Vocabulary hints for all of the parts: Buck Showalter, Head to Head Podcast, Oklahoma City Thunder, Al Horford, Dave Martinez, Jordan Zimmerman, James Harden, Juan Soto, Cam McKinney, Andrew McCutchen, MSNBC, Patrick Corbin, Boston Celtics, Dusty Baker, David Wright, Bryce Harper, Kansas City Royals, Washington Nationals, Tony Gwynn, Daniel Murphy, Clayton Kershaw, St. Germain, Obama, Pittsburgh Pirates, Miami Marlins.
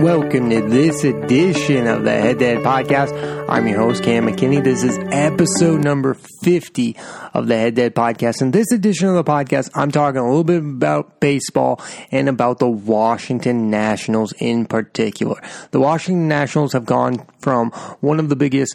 Welcome to this edition of the Head to Head Podcast. I'm your host, Cam McKinney. This is episode number 50 of the Head to Head Podcast. In this edition of the podcast, I'm talking a little bit about baseball and about the Washington Nationals in particular. The Washington Nationals have gone from one of the biggest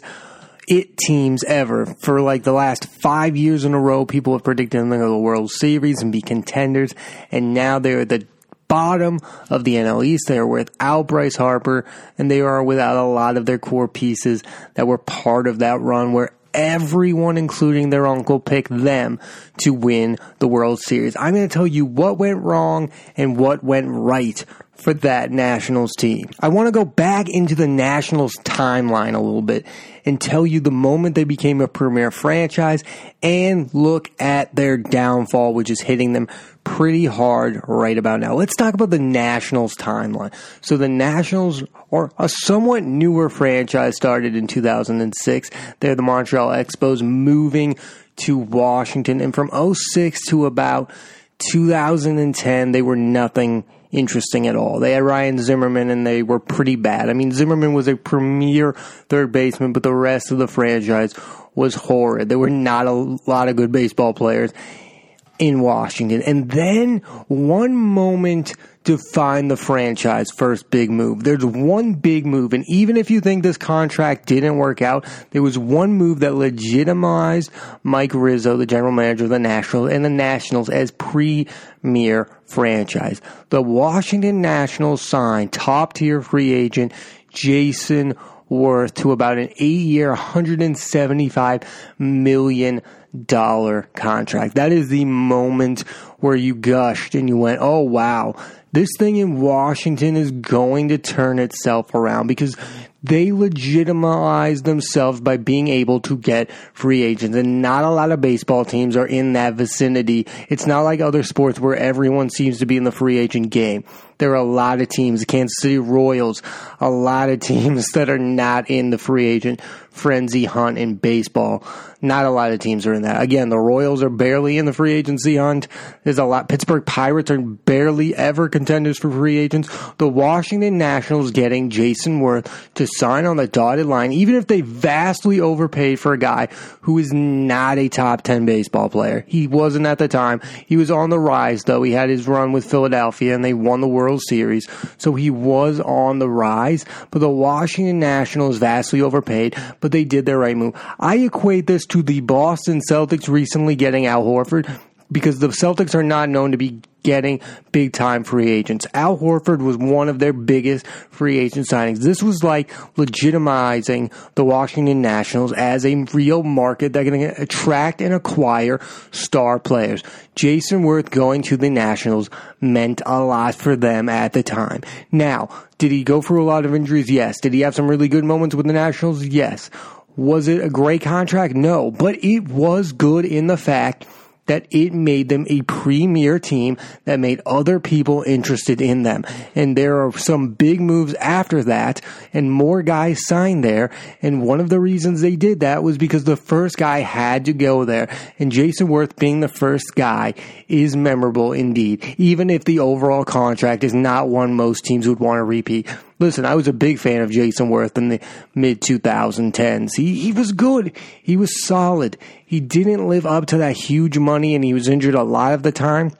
it teams ever. For like the last 5 years in a row, people have predicted them to go to the World Series and be contenders, and now they're at the bottom of the NL East. They are without Bryce Harper, and they are without a lot of their core pieces that were part of that run where everyone, including their uncle, picked them to win the World Series. I'm going to tell you what went wrong and what went right for that Nationals team. I want to go back into the Nationals timeline a little bit and tell you the moment they became a premier franchise and look at their downfall, which is hitting them pretty hard right about now. Let's talk about the Nationals timeline. So the Nationals are a somewhat newer franchise, started in 2006. They're the Montreal Expos, moving to Washington, and from 06 to about 2010, they were nothing interesting at all. They had Ryan Zimmerman, and they were pretty bad. I mean, Zimmerman was a premier third baseman, but the rest of the franchise was horrid. There were not a lot of good baseball players in Washington. And then one moment defined the franchise first big move. There's one big move, and even if you think this contract didn't work out, there was one move that legitimized Mike Rizzo, the general manager of the Nationals, and the Nationals as premier franchise. The Washington Nationals signed top-tier free agent Jason Werth to about an 8-year, $175 million contract. That is the moment where you gushed and you went, oh wow, this thing in Washington is going to turn itself around, because they legitimize themselves by being able to get free agents, and not a lot of baseball teams are in that vicinity. It's not like other sports where everyone seems to be in the free agent game. There are a lot of teams, the Kansas City Royals, a lot of teams that are not in the free agent frenzy hunt in baseball. Not a lot of teams are in that. Again, the Royals are barely in the free agency hunt. There's a lot. Pittsburgh Pirates are barely ever contenders for free agents. The Washington Nationals getting Jason Werth to sign on the dotted line, even if they vastly overpaid for a guy who is not a top 10 baseball player. He wasn't at the time. He was on the rise, though. He had his run with Philadelphia, and they won the World Series, so he was on the rise. But the Washington Nationals vastly overpaid, but they did their right move. I equate this to the Boston Celtics recently getting Al Horford, because the Celtics are not known to be getting big-time free agents. Al Horford was one of their biggest free agent signings. This was like legitimizing the Washington Nationals as a real market that can attract and acquire star players. Jason Werth going to the Nationals meant a lot for them at the time. Now, did he go through a lot of injuries? Yes. Did he have some really good moments with the Nationals? Yes. Was it a great contract? No. But it was good in the fact that it made them a premier team that made other people interested in them. And there are some big moves after that, and more guys signed there. And one of the reasons they did that was because the first guy had to go there. And Jason Werth being the first guy is memorable indeed, even if the overall contract is not one most teams would want to repeat. Listen, I was a big fan of Jason Werth in the mid-2010s. He was good. He was solid. He didn't live up to that huge money, and he was injured a lot of the time.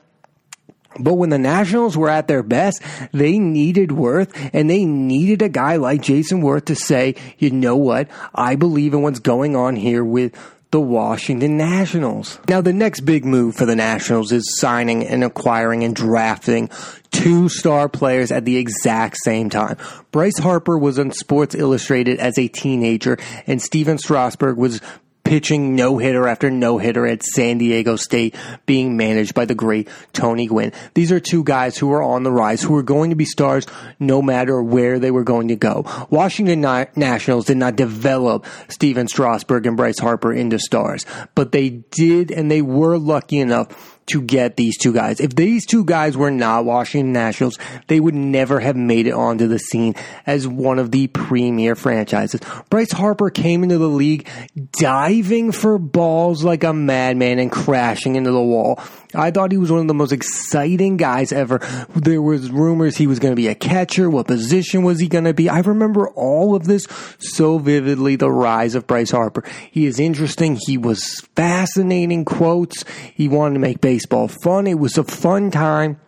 But when the Nationals were at their best, they needed Werth, and they needed a guy like Jason Werth to say, you know what, I believe in what's going on here with the Washington Nationals. Now, the next big move for the Nationals is signing and acquiring and drafting two star players at the exact same time. Bryce Harper was on Sports Illustrated as a teenager, and Stephen Strasburg was pitching no-hitter after no-hitter at San Diego State, being managed by the great Tony Gwynn. These are two guys who are on the rise, who are going to be stars no matter where they were going to go. Washington Nationals did not develop Stephen Strasburg and Bryce Harper into stars, but they did, and they were lucky enough to get these two guys. If these two guys were not Washington Nationals, they would never have made it onto the scene as one of the premier franchises. Bryce Harper came into the league diving for balls like a madman and crashing into the wall. I thought he was one of the most exciting guys ever. There was rumors he was going to be a catcher. What position was he going to be? I remember all of this so vividly, the rise of Bryce Harper. He is interesting. He was fascinating, quotes. He wanted to make baseball fun. It was a fun time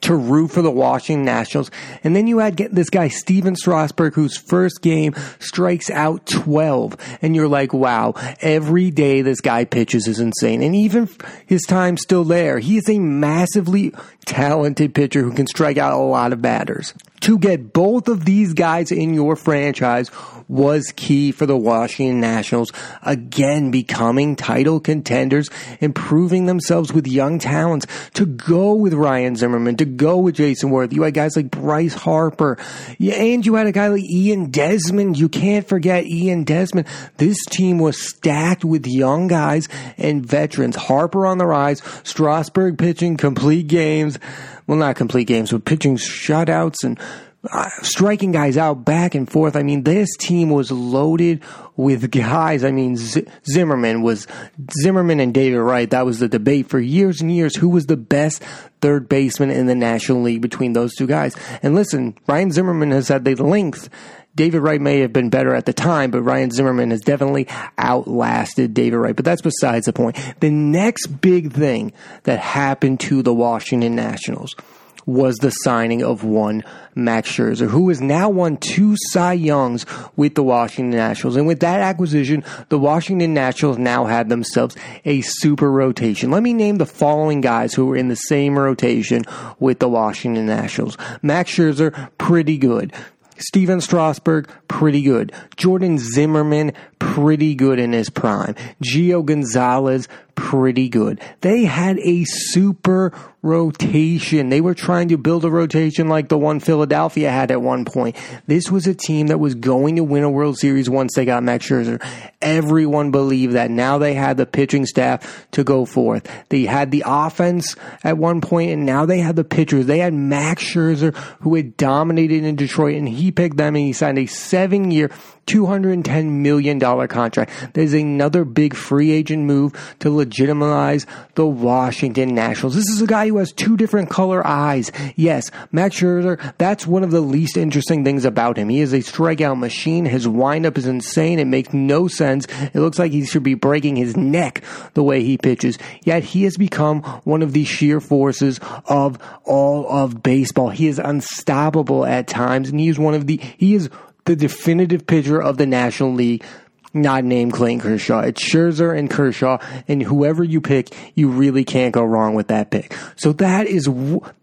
to root for the Washington Nationals. And then you had this guy, Stephen Strasburg, whose first game strikes out 12. And you're like, wow, every day this guy pitches is insane. And even his time still there, he is a massively talented pitcher who can strike out a lot of batters. To get both of these guys in your franchise was key for the Washington Nationals, again becoming title contenders and proving themselves with young talents. To go with Ryan Zimmerman, to go with Jason Werth, you had guys like Bryce Harper, and you had a guy like Ian Desmond. You can't forget Ian Desmond. This team was stacked with young guys and veterans. Harper on the rise, Strasburg pitching complete games. Well, not complete games, but pitching shutouts and striking guys out back and forth. I mean, this team was loaded with guys. I mean, Zimmerman and David Wright. That was the debate for years and years. Who was the best third baseman in the National League between those two guys? And listen, Ryan Zimmerman has had the length. David Wright may have been better at the time, but Ryan Zimmerman has definitely outlasted David Wright. But that's besides the point. The next big thing that happened to the Washington Nationals was the signing of one Max Scherzer, who has now won two Cy Youngs with the Washington Nationals. And with that acquisition, the Washington Nationals now had themselves a super rotation. Let me name the following guys who were in the same rotation with the Washington Nationals. Max Scherzer, pretty good. Stephen Strasburg, pretty good. Jordan Zimmerman, pretty good in his prime. Gio Gonzalez, pretty good. They had a super rotation. They were trying to build a rotation like the one Philadelphia had at one point. This was a team that was going to win a World Series once they got Max Scherzer. Everyone believed that. Now they had the pitching staff to go forth. They had the offense at one point, and now they had the pitchers. They had Max Scherzer, who had dominated in Detroit, and he picked them, and he signed a 7-year, $210 million contract. There's another big free agent move to legitimize the Washington Nationals. This is a guy who has two different color eyes. Yes, Max Scherzer, that's one of the least interesting things about him. He is a strikeout machine. His windup is insane. It makes no sense. It looks like he should be breaking his neck the way he pitches. Yet he has become one of the sheer forces of all of baseball. He is unstoppable at times, and he is the definitive pitcher of the National League, not named Clayton Kershaw. It's Scherzer and Kershaw, and whoever you pick, you really can't go wrong with that pick. So that is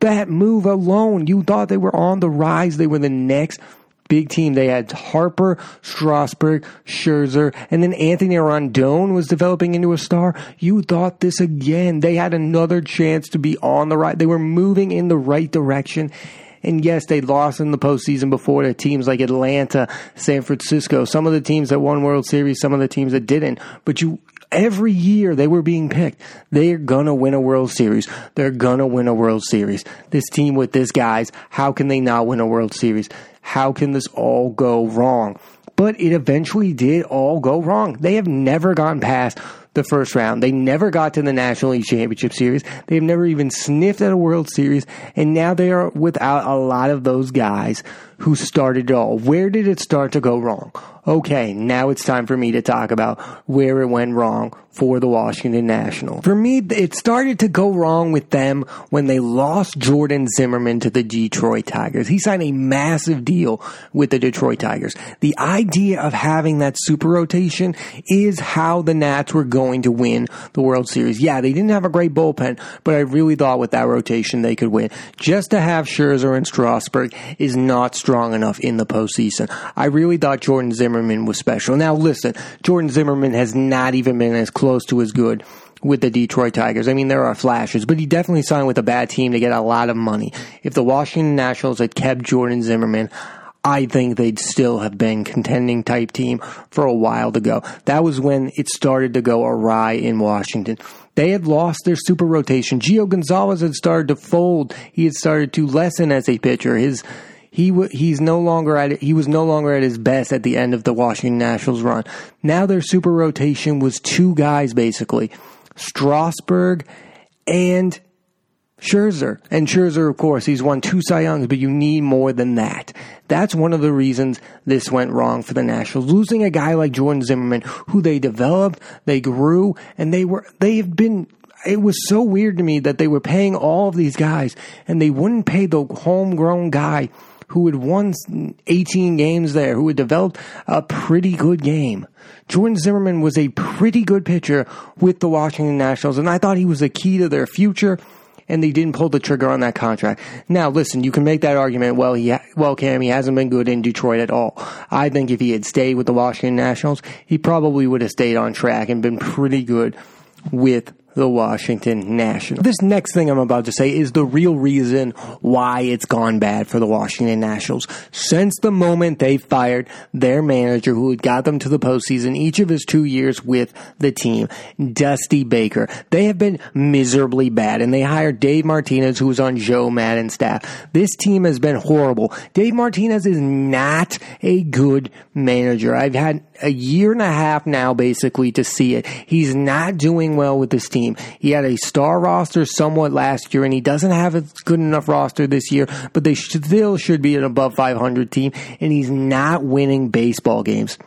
that move alone. You thought they were on the rise. They were the next big team. They had Harper, Strasburg, Scherzer, and then Anthony Rendon was developing into a star. You thought this again. They had another chance to be on the right. They were moving in the right direction. And yes, they lost in the postseason before to teams like Atlanta, San Francisco, some of the teams that won World Series, some of the teams that didn't. But every year they were being picked. They're going to win a World Series. They're going to win a World Series. This team with these guys, how can they not win a World Series? How can this all go wrong? But it eventually did all go wrong. They have never gotten past the first round. They never got to the National League Championship Series. They've never even sniffed at a World Series. And now they are without a lot of those guys who started it all. Where did it start to go wrong? Okay, now it's time for me to talk about where it went wrong for the Washington Nationals. For me, it started to go wrong with them when they lost Jordan Zimmerman to the Detroit Tigers. He signed a massive deal with the Detroit Tigers. The idea of having that super rotation is how the Nats were going to win the World Series. Yeah, they didn't have a great bullpen, but I really thought with that rotation they could win. Just to have Scherzer and Strasburg is not strong enough in the postseason. I really thought Jordan Zimmerman was special. Now listen, Jordan Zimmerman has not even been as close to as good with the Detroit Tigers. I mean, there are flashes, but he definitely signed with a bad team to get a lot of money. If the Washington Nationals had kept Jordan Zimmerman, I think they'd still have been contending type team for a while to go. That was when it started to go awry in Washington. They had lost their super rotation. Gio Gonzalez had started to fold. He had started to lessen as a pitcher. He was no longer at his best at the end of the Washington Nationals run. Now their super rotation was two guys basically, Strasburg and Scherzer. And Scherzer, of course, he's won 2 Cy Youngs, but you need more than that. That's one of the reasons this went wrong for the Nationals. Losing a guy like Jordan Zimmerman, who they developed, they grew, and it was so weird to me that they were paying all of these guys, and they wouldn't pay the homegrown guy who had won 18 games there, who had developed a pretty good game. Jordan Zimmerman was a pretty good pitcher with the Washington Nationals, and I thought he was the key to their future. And they didn't pull the trigger on that contract. Now, listen, you can make that argument, Cam, he hasn't been good in Detroit at all. I think if he had stayed with the Washington Nationals, he probably would have stayed on track and been pretty good with the Washington Nationals. This next thing I'm about to say is the real reason why it's gone bad for the Washington Nationals. Since the moment they fired their manager who had got them to the postseason each of his 2 years with the team, Dusty Baker, they have been miserably bad, and they hired Dave Martinez, who was on Joe Madden's staff. This team has been horrible. Dave Martinez is not a good manager. I've had a year and a half now, basically, to see it. He's not doing well with this team. He had a star roster somewhat last year, and he doesn't have a good enough roster this year, but they still should be an above 500 team, and he's not winning baseball games.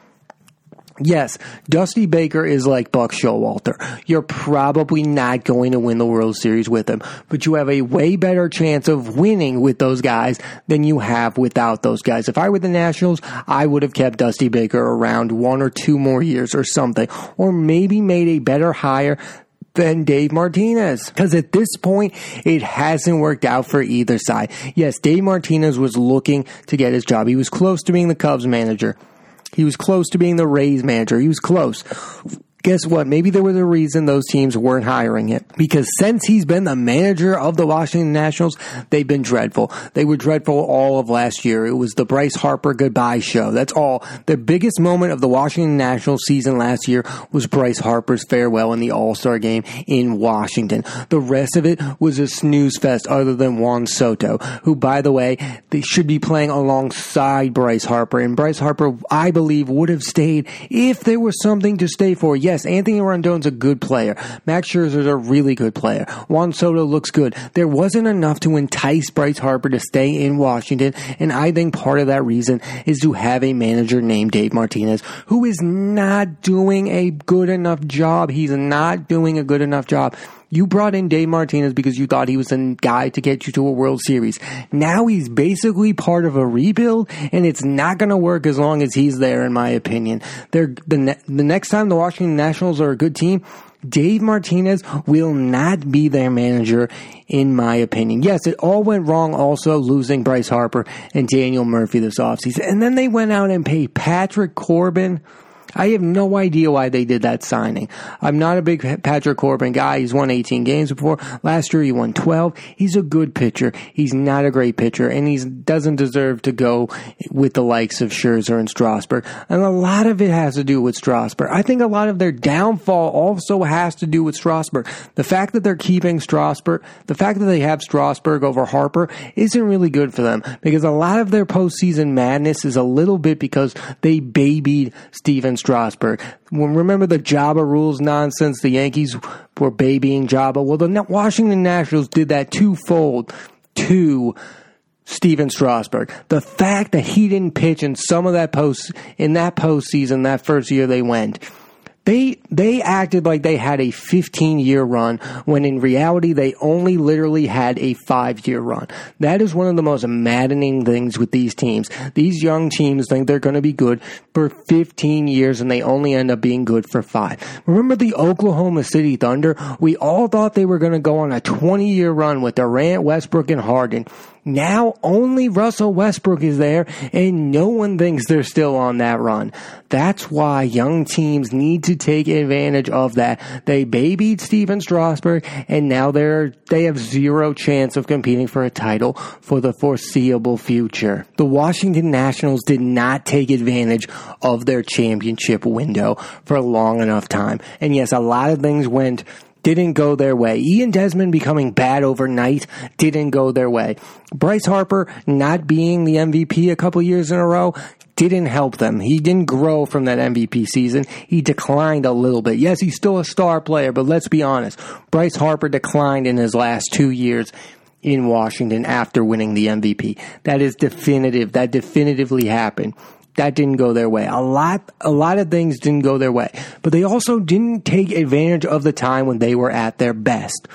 Yes, Dusty Baker is like Buck Showalter. You're probably not going to win the World Series with him, but you have a way better chance of winning with those guys than you have without those guys. If I were the Nationals, I would have kept Dusty Baker around 1 or 2 more years or something, or maybe made a better hire than Dave Martinez, because at this point it hasn't worked out for either side. Yes, Dave Martinez was looking to get his job. He was close to being the Cubs manager. He was close to being the Rays manager. He was close. Guess what? Maybe there was a reason those teams weren't hiring him, because since he's been the manager of the Washington Nationals, they've been dreadful. They were dreadful all of last year. It was the Bryce Harper goodbye show. That's all. The biggest moment of the Washington Nationals season last year was Bryce Harper's farewell in the All-Star game in Washington. The rest of it was a snooze fest other than Juan Soto, who, by the way, they should be playing alongside Bryce Harper. And Bryce Harper, I believe, would have stayed if there was something to stay for. Yes, Anthony Rendon's a good player. Max Scherzer's a really good player. Juan Soto looks good. There wasn't enough to entice Bryce Harper to stay in Washington, and I think part of that reason is to have a manager named Dave Martinez, who is not doing a good enough job. He's not doing a good enough job. You brought in Dave Martinez because you thought he was the guy to get you to a World Series. Now he's basically part of a rebuild, and it's not going to work as long as he's there, in my opinion. The next time the Washington Nationals are a good team, Dave Martinez will not be their manager, in my opinion. Yes, it all went wrong also losing Bryce Harper and Daniel Murphy this offseason. And then they went out and paid Patrick Corbin. I have no idea why they did that signing. I'm not a big Patrick Corbin guy. He's won 18 games before. Last year he won 12. He's a good pitcher. He's not a great pitcher, and he doesn't deserve to go with the likes of Scherzer and Strasburg. And a lot of it has to do with Strasburg. I think a lot of their downfall also has to do with Strasburg. The fact that they're keeping Strasburg, the fact that they have Strasburg over Harper isn't really good for them, because a lot of their postseason madness is a little bit because they babied Stephen Strasburg. Remember the Jabba rules nonsense? The Yankees were babying Jabba. Well, the Washington Nationals did that twofold to Stephen Strasburg. The fact that he didn't pitch in some of that postseason, that first year they went. They acted like they had a 15-year run when in reality they only literally had a 5-year run. That is one of the most maddening things with these teams. These young teams think they're going to be good for 15 years and they only end up being good for 5. Remember the Oklahoma City Thunder? We all thought they were going to go on a 20-year run with Durant, Westbrook, and Harden. Now only Russell Westbrook is there, and no one thinks they're still on that run. That's why young teams need to take advantage of that. They babied Stephen Strasburg, and now they have zero chance of competing for a title for the foreseeable future. The Washington Nationals did not take advantage of their championship window for a long enough time. And yes, a lot of things didn't go their way. Ian Desmond becoming bad overnight didn't go their way. Bryce Harper not being the MVP a couple years in a row didn't help them. He didn't grow from that MVP season. He declined a little bit. Yes, he's still a star player, but let's be honest. Bryce Harper declined in his last 2 years in Washington after winning the MVP. That is definitive. That definitively happened. That didn't go their way. A lot of things didn't go their way. But they also didn't take advantage of the time when they were at their best.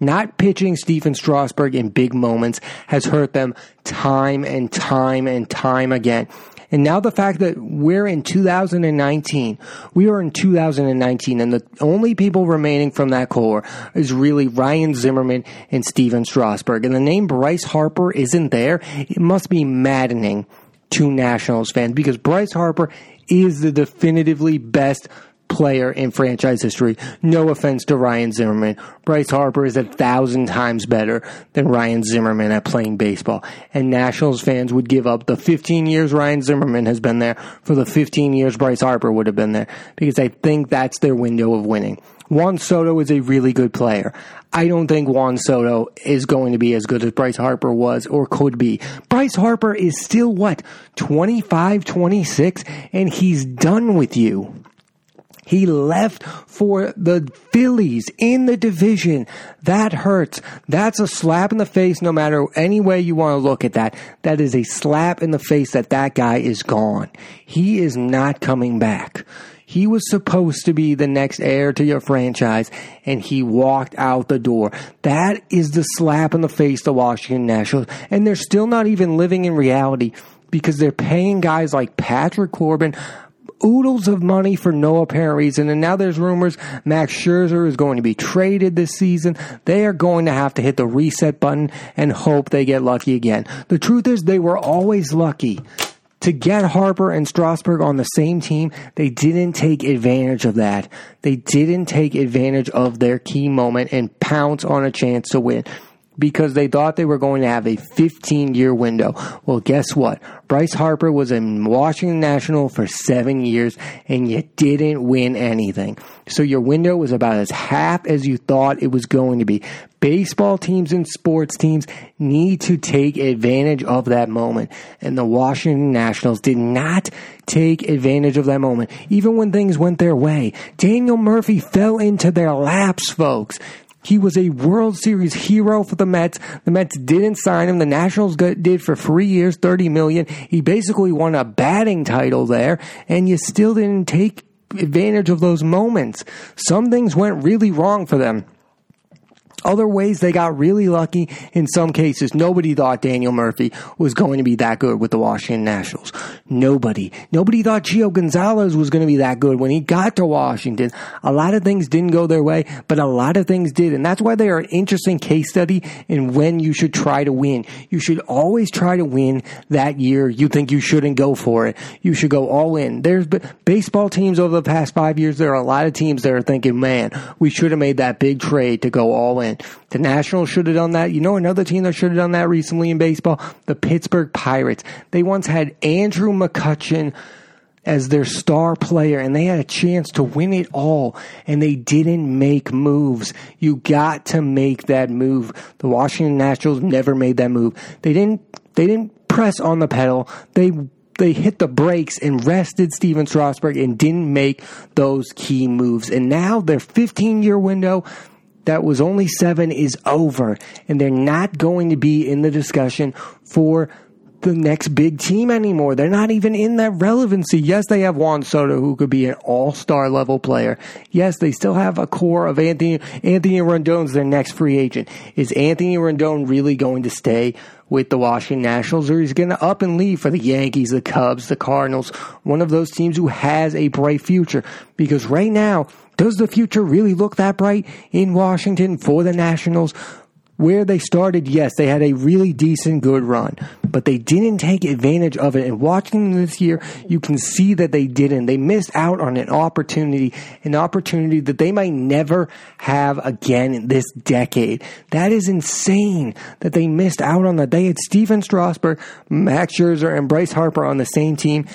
Not pitching Stephen Strasburg in big moments has hurt them time and time and time again. And now the fact that we're in 2019, we are in 2019, and the only people remaining from that core is really Ryan Zimmerman and Stephen Strasburg. And the name Bryce Harper isn't there. It must be maddening to Nationals fans because Bryce Harper is the definitively best player in franchise history. No offense to Ryan Zimmerman. Bryce Harper is 1,000 times better than Ryan Zimmerman at playing baseball. And Nationals fans would give up the 15 years Ryan Zimmerman has been there for the 15 years Bryce Harper would have been there because I think that's their window of winning. Juan Soto is a really good player. I don't think Juan Soto is going to be as good as Bryce Harper was or could be. Bryce Harper is still, 25, 26, and he's done with you. He left for the Phillies in the division. That hurts. That's a slap in the face no matter any way you want to look at that. That is a slap in the face that guy is gone. He is not coming back. He was supposed to be the next heir to your franchise, and he walked out the door. That is the slap in the face to Washington Nationals, and they're still not even living in reality because they're paying guys like Patrick Corbin oodles of money for no apparent reason, and now there's rumors Max Scherzer is going to be traded this season. They are going to have to hit the reset button and hope they get lucky again. The truth is they were always lucky. To get Harper and Strasburg on the same team, they didn't take advantage of that. They didn't take advantage of their key moment and pounce on a chance to win because they thought they were going to have a 15-year window. Well, guess what? Bryce Harper was a Washington National for 7 years, and you didn't win anything. So your window was about as half as you thought it was going to be. Baseball teams and sports teams need to take advantage of that moment, and the Washington Nationals did not take advantage of that moment, even when things went their way. Daniel Murphy fell into their laps, folks. He was a World Series hero for the Mets. The Mets didn't sign him. The Nationals did for 3 years, $30 million. He basically won a batting title there, and you still didn't take advantage of those moments. Some things went really wrong for them. Other ways they got really lucky. In some cases, nobody thought Daniel Murphy was going to be that good with the Washington Nationals. Nobody thought Gio Gonzalez was going to be that good when he got to Washington. A lot of things didn't go their way, but a lot of things did. And that's why they are an interesting case study in when you should try to win. You should always try to win that year. You think you shouldn't go for it. You should go all in. There's baseball teams over the past 5 years. There are a lot of teams that are thinking, man, we should have made that big trade to go all in. The Nationals should have done that. You know another team that should have done that recently in baseball? The Pittsburgh Pirates. They once had Andrew McCutchen as their star player, and they had a chance to win it all, and they didn't make moves. You got to make that move. The Washington Nationals never made that move. They didn't press on the pedal. They hit the brakes and rested Stephen Strasburg and didn't make those key moves. And now their 15-year window that was only 7 is over, and they're not going to be in the discussion for the next big team anymore. They're not even in that relevancy. Yes, they have Juan Soto, who could be an all-star level player. Yes, they still have a core of Anthony Rendon's their next free agent. Is Anthony Rendon really going to stay with the Washington Nationals, or he's going to up and leave for the Yankees, the Cubs, the Cardinals, one of those teams who has a bright future? Because right now, does the future really look that bright in Washington for the Nationals? Where they started, yes, they had a really decent, good run, but they didn't take advantage of it. And watching them this year, you can see that they didn't. They missed out on an opportunity that they might never have again in this decade. That is insane that they missed out on that. They had Stephen Strasburg, Max Scherzer, and Bryce Harper on the same team,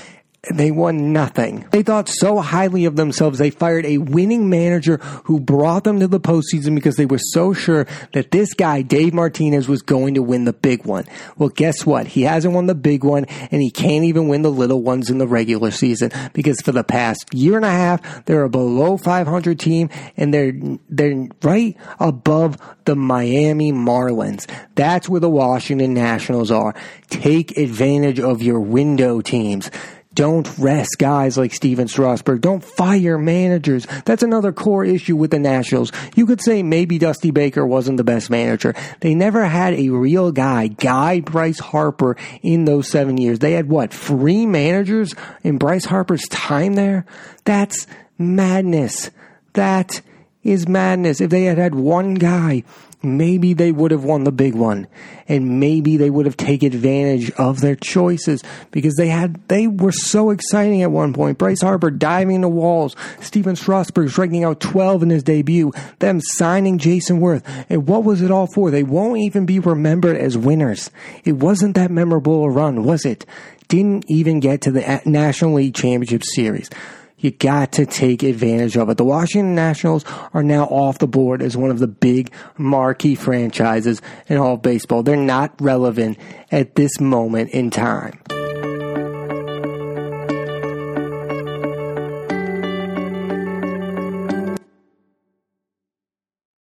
They won nothing. They thought so highly of themselves. They fired a winning manager who brought them to the postseason because they were so sure that this guy, Dave Martinez, was going to win the big one. Well, guess what? He hasn't won the big one, and he can't even win the little ones in the regular season because for the past year and a half, they're a below 500 team, and they're right above the Miami Marlins. That's where the Washington Nationals are. Take advantage of your window teams. Don't rest guys like Stephen Strasburg. Don't fire managers. That's another core issue with the Nationals. You could say maybe Dusty Baker wasn't the best manager. They never had a real guy Bryce Harper in those 7 years. They had, what, 3 managers in Bryce Harper's time there? That's madness. That is madness. If they had had one guy, maybe they would have won the big one, and maybe they would have taken advantage of their choices because they were so exciting at one point. Bryce Harper diving into walls, Stephen Strasburg striking out 12 in his debut, them signing Jason Werth, and what was it all for? They won't even be remembered as winners. It wasn't that memorable a run, was it? Didn't even get to the National League Championship Series. You got to take advantage of it. The Washington Nationals are now off the board as one of the big marquee franchises in all of baseball. They're not relevant at this moment in time.